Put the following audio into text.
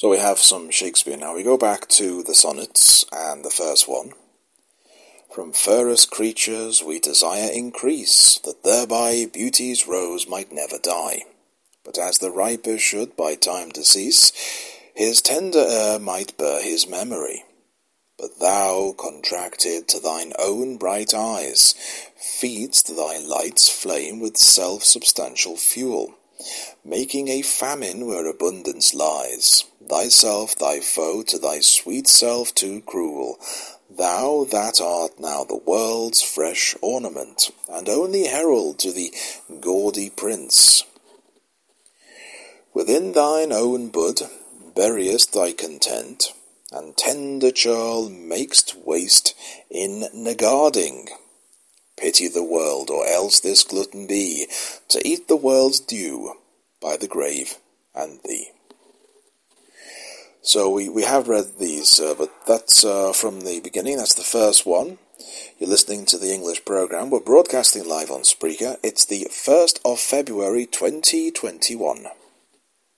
So we have some Shakespeare now. We go back to the sonnets and the first one. From fairest creatures we desire increase, that thereby beauty's rose might never die. But as the riper should by time decease, his tender air might bear his memory. But thou, contracted to thine own bright eyes, feedst thy light's flame with self-substantial fuel, making a famine where abundance lies, thyself thy foe to thy sweet self too cruel, thou that art now the world's fresh ornament, and only herald to the gaudy prince. Within thine own bud buriest thy content, and tender churl makest waste in negarding. Pity the world, or else this glutton be, to eat the world's due by the grave and thee. So we have read these, but that's from the beginning. That's the first one. You're listening to the English programme. We're broadcasting live on Spreaker. It's the 1st of February 2021.